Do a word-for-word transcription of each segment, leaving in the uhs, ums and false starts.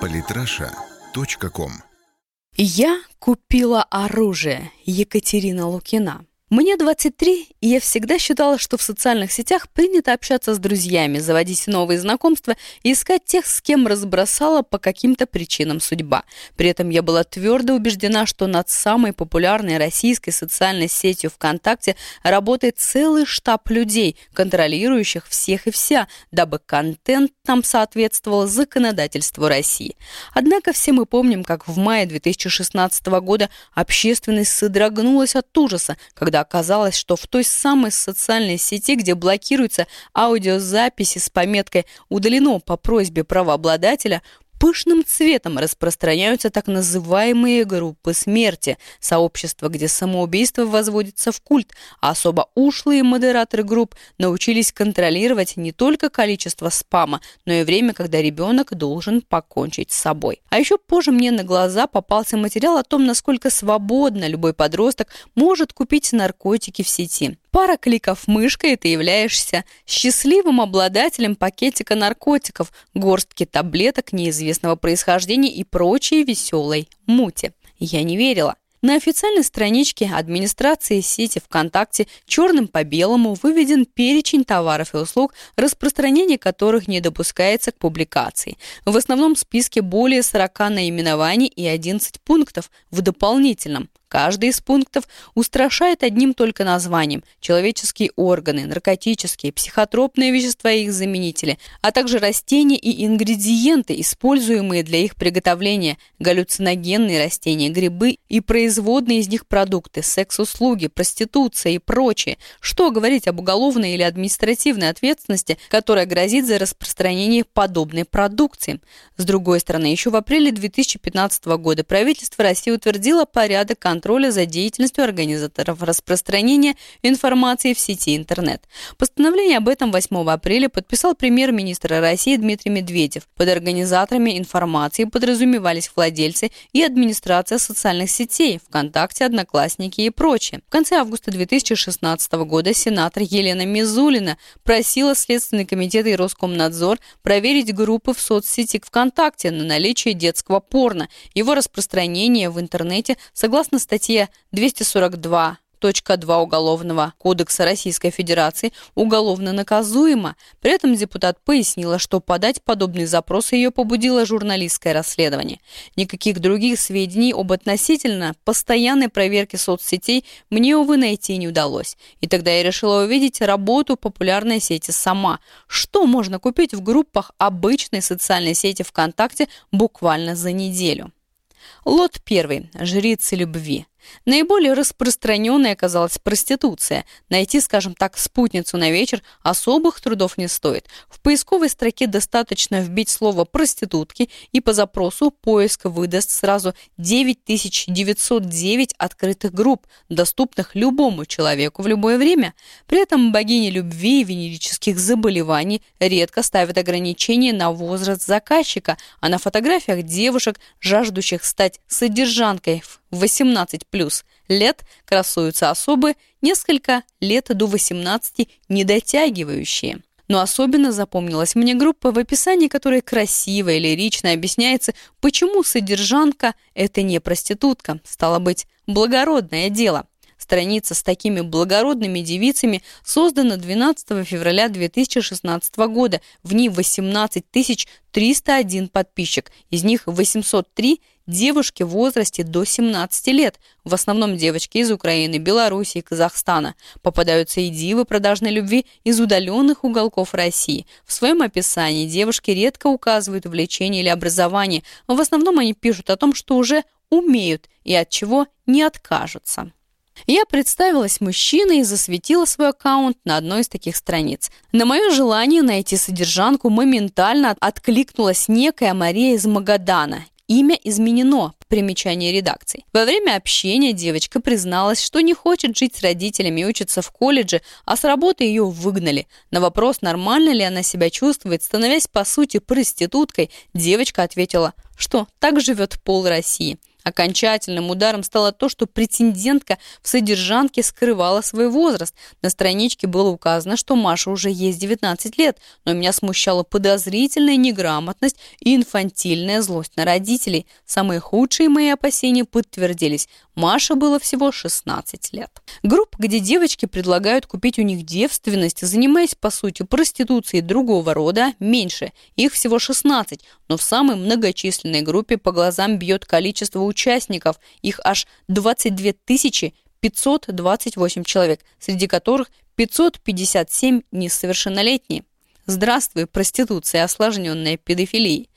Политраша точка ком. Я купила оружие. Екатерина Лукина. Мне двадцать три, и я всегда считала, что в социальных сетях принято общаться с друзьями, заводить новые знакомства и искать тех, с кем разбросала по каким-то причинам судьба. При этом я была твердо убеждена, что над самой популярной российской социальной сетью ВКонтакте работает целый штаб людей, контролирующих всех и вся, дабы контент там соответствовал законодательству России. Однако все мы помним, как в мае две тысячи шестнадцатого года общественность содрогнулась от ужаса, когда оказалось, что в той самой социальной сети, где блокируются аудиозаписи с пометкой «Удалено по просьбе правообладателя», пышным цветом распространяются так называемые группы смерти, сообщества, где самоубийство возводится в культ, а особо ушлые модераторы групп научились контролировать не только количество спама, но и время, когда ребенок должен покончить с собой. А еще позже мне на глаза попался материал о том, насколько свободно любой подросток может купить наркотики в сети. Пара кликов мышкой, и ты являешься счастливым обладателем пакетика наркотиков, горстки таблеток неизвестного происхождения и прочей веселой мути. Я не верила. На официальной страничке администрации сети ВКонтакте черным по белому выведен перечень товаров и услуг, распространение которых не допускается к публикации. В основном списке более сорок наименований и одиннадцать пунктов в дополнительном. Каждый из пунктов устрашает одним только названием – человеческие органы, наркотические, психотропные вещества и их заменители, а также растения и ингредиенты, используемые для их приготовления, галлюциногенные растения, грибы и производные из них продукты, секс-услуги, проституция и прочее. Что говорить об уголовной или административной ответственности, которая грозит за распространение подобной продукции? С другой стороны, еще в апреле две тысячи пятнадцатого года правительство России утвердило порядок контроля контроля за деятельностью организаторов распространения информации в сети интернет. Постановление об этом восьмого апреля подписал премьер-министр России Дмитрий Медведев. Под организаторами информации подразумевались владельцы и администрация социальных сетей, ВКонтакте, Одноклассники и прочее. В конце августа две тысячи шестнадцатого года сенатор Елена Мизулина просила Следственный комитет и Роскомнадзор проверить группы в соцсети ВКонтакте на наличие детского порно, его распространение в интернете согласно статье двести сорок два точка два Уголовного кодекса Российской Федерации уголовно наказуемо. При этом депутат пояснила, что подать подобный запрос ее побудило журналистское расследование. Никаких других сведений об относительно постоянной проверке соцсетей мне, увы, найти не удалось. И тогда я решила увидеть работу популярной сети сама. Что можно купить в группах обычной социальной сети ВКонтакте буквально за неделю? Лот первый. Жрицы любви. Наиболее распространенной оказалась проституция. Найти, скажем так, спутницу на вечер особых трудов не стоит. В поисковой строке достаточно вбить слово «проститутки», и по запросу поиск выдаст сразу девять тысяч девятьсот девять открытых групп, доступных любому человеку в любое время. При этом богини любви и венерических заболеваний редко ставят ограничения на возраст заказчика, а на фотографиях девушек, жаждущих стать содержанкой в восемнадцать плюс лет, красуются особы, несколько лет до восемнадцати не дотягивающие. Но особенно запомнилась мне группа, в описании которой красиво и лирично объясняется, почему содержанка – это не проститутка, стало быть, благородное дело. Страница с такими благородными девицами создана двенадцатого февраля две тысячи шестнадцатого года. В ней восемнадцать тысяч триста один подписчик. Из них восемьсот три – девушки в возрасте до семнадцати лет. В основном девочки из Украины, Беларуси и Казахстана. Попадаются и дивы продажной любви из удаленных уголков России. В своем описании девушки редко указывают увлечение или образование. В основном они пишут о том, что уже умеют и от чего не откажутся. Я представилась мужчиной и засветила свой аккаунт на одной из таких страниц. На мое желание найти содержанку моментально откликнулась некая Мария из Магадана. Имя изменено. Примечание редакции. Во время общения девочка призналась, что не хочет жить с родителями и учиться в колледже, а с работы ее выгнали. На вопрос, нормально ли она себя чувствует, становясь по сути проституткой, девочка ответила, что так живет пол России. Окончательным ударом стало то, что претендентка в содержанке скрывала свой возраст. На страничке было указано, что Маше уже есть девятнадцать лет, но меня смущала подозрительная неграмотность и инфантильная злость на родителей. Самые худшие мои опасения подтвердились. Маше было всего шестнадцать лет. Группа, где девочки предлагают купить у них девственность, занимаясь, по сути, проституцией другого рода, меньше. Их всего шестнадцать, но в самой многочисленной группе по глазам бьет количество участников, их аж двадцать две тысячи пятьсот двадцать восемь человек, среди которых пятьсот пятьдесят семь несовершеннолетние. Здравствуй, проституция, осложненная педофилией.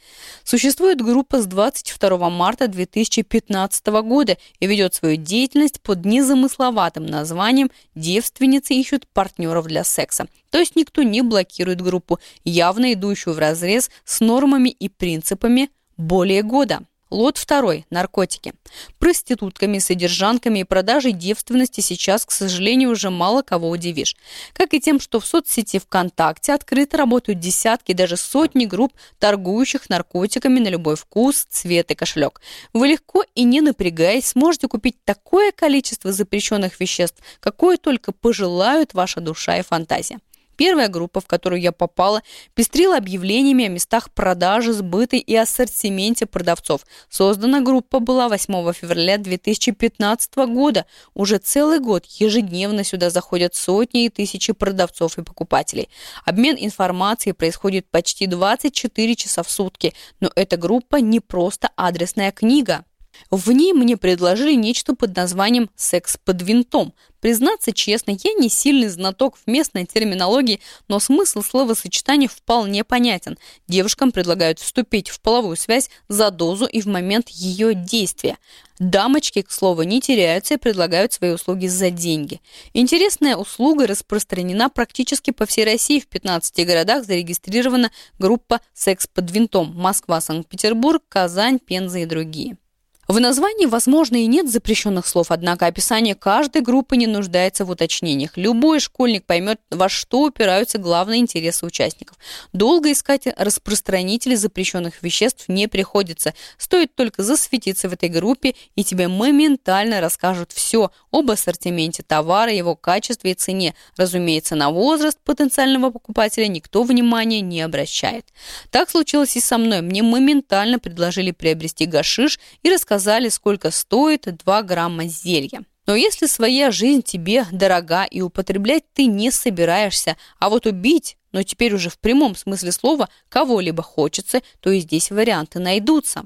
Существует группа с двадцать второго марта две тысячи пятнадцатого года и ведет свою деятельность под незамысловатым названием «Девственницы ищут партнеров для секса». То есть никто не блокирует группу, явно идущую вразрез с нормами и принципами более года. Лот второй. Наркотики. Проститутками, содержанками и продажей девственности сейчас, к сожалению, уже мало кого удивишь. Как и тем, что в соцсети ВКонтакте открыто работают десятки, даже сотни групп, торгующих наркотиками на любой вкус, цвет и кошелек. Вы легко и не напрягаясь сможете купить такое количество запрещенных веществ, какое только пожелают ваша душа и фантазия. Первая группа, в которую я попала, пестрила объявлениями о местах продажи, сбыта и ассортименте продавцов. Создана группа была восьмого февраля две тысячи пятнадцатого года. Уже целый год ежедневно сюда заходят сотни и тысячи продавцов и покупателей. Обмен информацией происходит почти двадцать четыре часа в сутки, но эта группа не просто адресная книга. В ней мне предложили нечто под названием «секс под винтом». Признаться честно, я не сильный знаток в местной терминологии, но смысл словосочетания вполне понятен. Девушкам предлагают вступить в половую связь за дозу и в момент ее действия. Дамочки, к слову, не теряются и предлагают свои услуги за деньги. Интересная услуга распространена практически по всей России. В пятнадцати городах зарегистрирована группа «Секс под винтом» – Москва, Санкт-Петербург, Казань, Пенза и другие. В названии, возможно, и нет запрещенных слов, однако описание каждой группы не нуждается в уточнениях. Любой школьник поймет, во что упираются главные интересы участников. Долго искать распространителей запрещенных веществ не приходится. Стоит только засветиться в этой группе, и тебе моментально расскажут все об ассортименте товара, его качестве и цене. Разумеется, на возраст потенциального покупателя никто внимания не обращает. Так случилось и со мной. Мне моментально предложили приобрести гашиш и рассказать, сказали, сколько стоит два грамма зелья. Но если своя жизнь тебе дорога и употреблять ты не собираешься, а вот убить, но теперь уже в прямом смысле слова, кого-либо хочется, то и здесь варианты найдутся.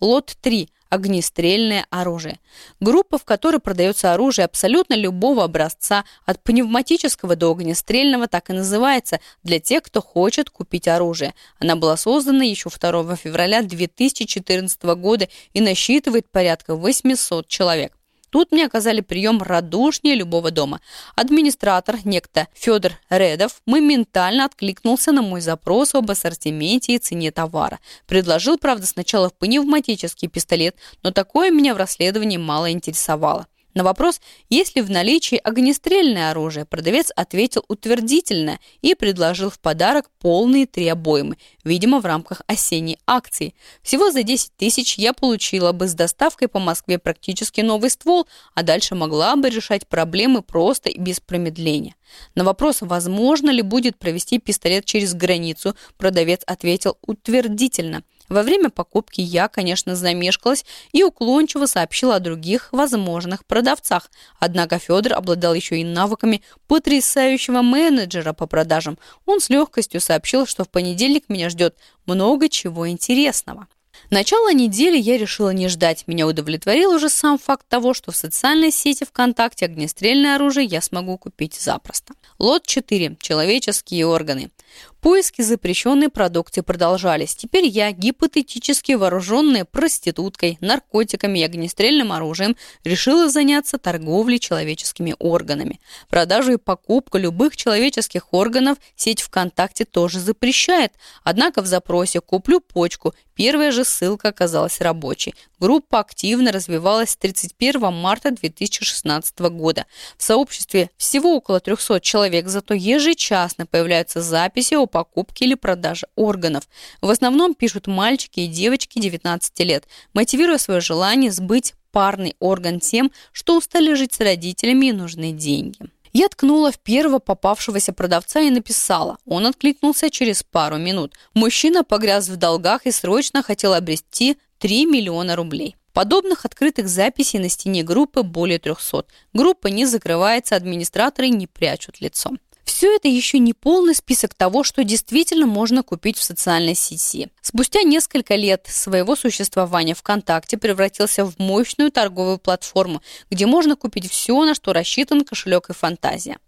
Лот три. Огнестрельное оружие. Группа, в которой продается оружие абсолютно любого образца, от пневматического до огнестрельного, так и называется, для тех, кто хочет купить оружие. Она была создана еще второго февраля две тысячи четырнадцатого года и насчитывает порядка восемьсот человек. Тут мне оказали прием радушнее любого дома. Администратор, некто Федор Редов, моментально откликнулся на мой запрос об ассортименте и цене товара. Предложил, правда, сначала пневматический пистолет, но такое меня в расследовании мало интересовало. На вопрос, есть ли в наличии огнестрельное оружие, продавец ответил утвердительно и предложил в подарок полные три обоймы, видимо, в рамках осенней акции. Всего за десять тысяч я получила бы с доставкой по Москве практически новый ствол, а дальше могла бы решать проблемы просто и без промедления. На вопрос, возможно ли будет провести пистолет через границу, продавец ответил утвердительно. Во время покупки я, конечно, замешкалась и уклончиво сообщила о других возможных продавцах. Однако Федор обладал еще и навыками потрясающего менеджера по продажам. Он с легкостью сообщил, что в понедельник меня ждет много чего интересного. Начало недели я решила не ждать. Меня удовлетворил уже сам факт того, что в социальной сети ВКонтакте огнестрельное оружие я смогу купить запросто. Лот четыре. Человеческие органы. Поиски запрещенной продукции продолжались. Теперь я, гипотетически вооруженная проституткой, наркотиками и огнестрельным оружием, решила заняться торговлей человеческими органами. Продажу и покупку любых человеческих органов сеть ВКонтакте тоже запрещает. Однако в запросе «Куплю почку» первая же ссылка оказалась рабочей. Группа активно развивалась с тридцать первого марта две тысячи шестнадцатого года. В сообществе всего около трёхсот человек, зато ежечасно появляются записи о покупки или продажи органов. В основном пишут мальчики и девочки девятнадцати лет, мотивируя свое желание сбыть парный орган тем, что устали жить с родителями и нужны деньги. Я ткнула в первого попавшегося продавца и написала. Он откликнулся через пару минут. Мужчина погряз в долгах и срочно хотел обрести три миллиона рублей. Подобных открытых записей на стене группы более трехсот. Группа не закрывается, администраторы не прячут лицо. Все это еще не полный список того, что действительно можно купить в социальной сети. Спустя несколько лет своего существования ВКонтакте превратился в мощную торговую платформу, где можно купить все, на что рассчитан кошелек и фантазия.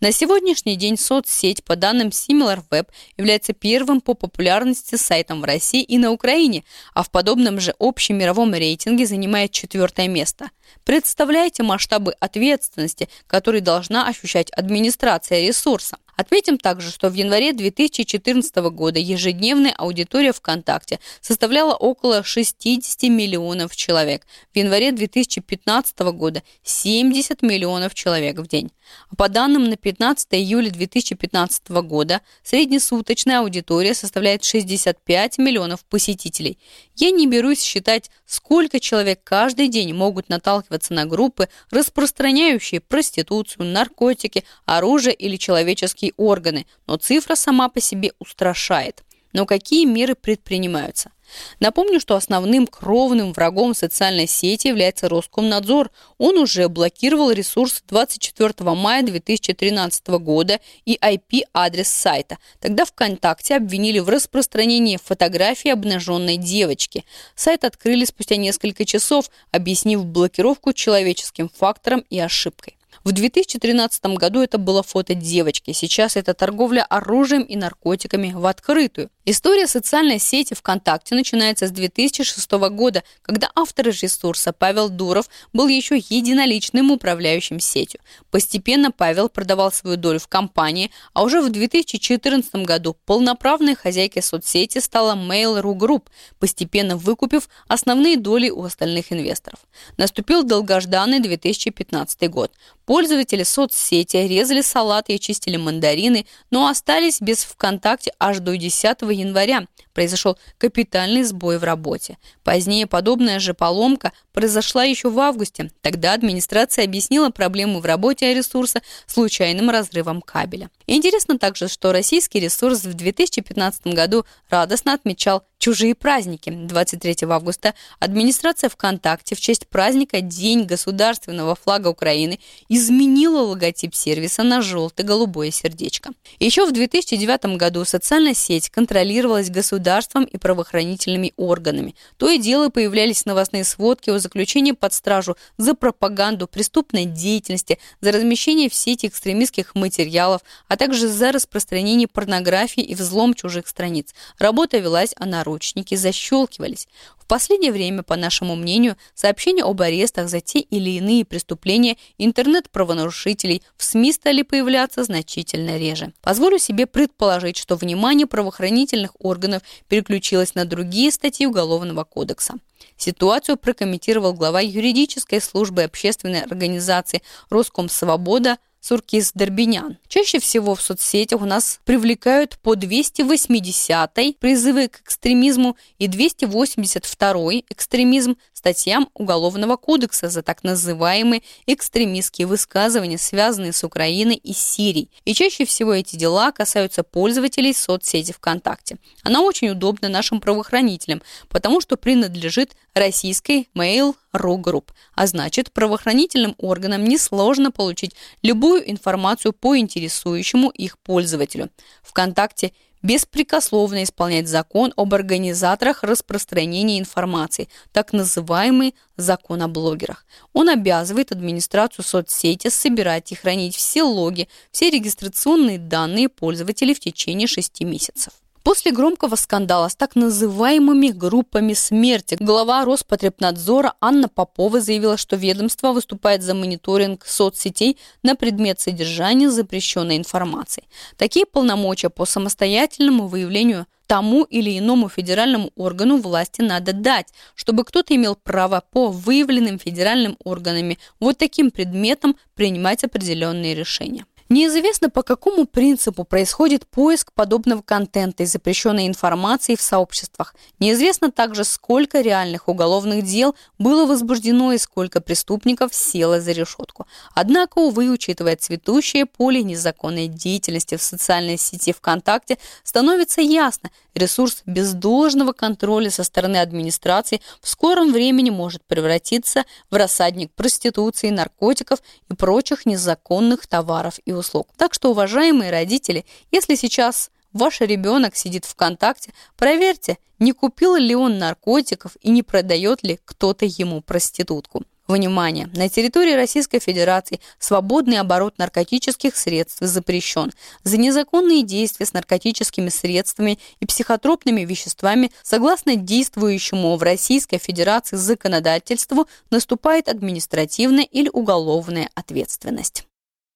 На сегодняшний день соцсеть, по данным SimilarWeb, является первым по популярности сайтом в России и на Украине, а в подобном же общем мировом рейтинге занимает четвертое место. Представляете масштабы ответственности, которые должна ощущать администрация ресурса? Отметим также, что в январе две тысячи четырнадцатого года ежедневная аудитория ВКонтакте составляла около шестидесяти миллионов человек. В январе две тысячи пятнадцатого года семьдесят миллионов человек в день. А по данным на пятнадцатое июля две тысячи пятнадцатого года среднесуточная аудитория составляет шестьдесят пять миллионов посетителей. Я не берусь считать, сколько человек каждый день могут наталкиваться на группы, распространяющие проституцию, наркотики, оружие или человеческие органы, но цифра сама по себе устрашает. Но какие меры предпринимаются? Напомню, что основным кровным врагом социальной сети является Роскомнадзор. Он уже блокировал ресурс двадцать четвёртого мая две тысячи тринадцатого года и ай пи адрес сайта. Тогда ВКонтакте обвинили в распространении фотографии обнаженной девочки. Сайт открыли спустя несколько часов, объяснив блокировку человеческим фактором и ошибкой. В две тысячи тринадцатом году это было фото девочки, сейчас это торговля оружием и наркотиками в открытую. История социальной сети ВКонтакте начинается с две тысячи шестого года, когда автор ресурса Павел Дуров был еще единоличным управляющим сетью. Постепенно Павел продавал свою долю в компании, а уже в две тысячи четырнадцатом году полноправной хозяйкой соцсети стала Mail.ru Group, постепенно выкупив основные доли у остальных инвесторов. Наступил долгожданный две тысячи пятнадцатый год. Пользователи соцсети резали салаты и чистили мандарины, но остались без ВКонтакте аж до десятого января. Произошел капитальный сбой в работе. Позднее подобная же поломка произошла еще в августе. Тогда администрация объяснила проблему в работе ресурса случайным разрывом кабеля. Интересно также, что российский ресурс в две тысячи пятнадцатом году радостно отмечал чужие праздники. двадцать третьего августа администрация ВКонтакте в честь праздника День государственного флага Украины изменила логотип сервиса на желто-голубое сердечко. Еще в две тысячи девятом году социальная сеть контролировалась государством и правоохранительными органами. То и дело появлялись новостные сводки о заключении под стражу за пропаганду преступной деятельности, за размещение в сети экстремистских материалов, а также за распространение порнографии и взлом чужих страниц. Работа велась, а наручники защелкивались. В последнее время, по нашему мнению, сообщения об арестах за те или иные преступления интернет-правонарушителей в СМИ стали появляться значительно реже. Позволю себе предположить, что внимание правоохранительных органов переключилось на другие статьи Уголовного кодекса. Ситуацию прокомментировал глава юридической службы общественной организации «Роскомсвобода» Саркис Дарбинян. Чаще всего в соцсетях у нас привлекают по двести восьмидесятой призывы к экстремизму и двести восемьдесят второй экстремизм статьям Уголовного кодекса за так называемые экстремистские высказывания, связанные с Украиной и Сирией. И чаще всего эти дела касаются пользователей соцсети ВКонтакте. Она очень удобна нашим правоохранителям, потому что принадлежит российской Mail.ru Group, а значит, правоохранительным органам несложно получить любую информацию по интересующему их пользователю. ВКонтакте беспрекословно исполняет закон об организаторах распространения информации, так называемый закон о блогерах. Он обязывает администрацию соцсети собирать и хранить все логи, все регистрационные данные пользователей в течение шести месяцев. После громкого скандала с так называемыми группами смерти глава Роспотребнадзора Анна Попова заявила, что ведомство выступает за мониторинг соцсетей на предмет содержания запрещенной информации. Такие полномочия по самостоятельному выявлению тому или иному федеральному органу власти надо дать, чтобы кто-то имел право по выявленным федеральным органами вот таким предметам принимать определенные решения. Неизвестно, по какому принципу происходит поиск подобного контента и запрещенной информации в сообществах. Неизвестно также, сколько реальных уголовных дел было возбуждено и сколько преступников село за решетку. Однако, увы, учитывая цветущее поле незаконной деятельности в социальной сети ВКонтакте, становится ясно, ресурс без должного контроля со стороны администрации в скором времени может превратиться в рассадник проституции, наркотиков и прочих незаконных товаров и услуг. Так что, уважаемые родители, если сейчас ваш ребенок сидит ВКонтакте, проверьте, не купил ли он наркотиков и не продает ли кто-то ему проститутку. Внимание! На территории Российской Федерации свободный оборот наркотических средств запрещен. За незаконные действия с наркотическими средствами и психотропными веществами, согласно действующему в Российской Федерации законодательству, наступает административная или уголовная ответственность.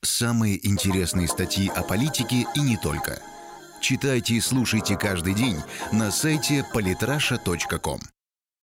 Самые интересные статьи о политике и не только. Читайте и слушайте каждый день на сайте политраша точка ком.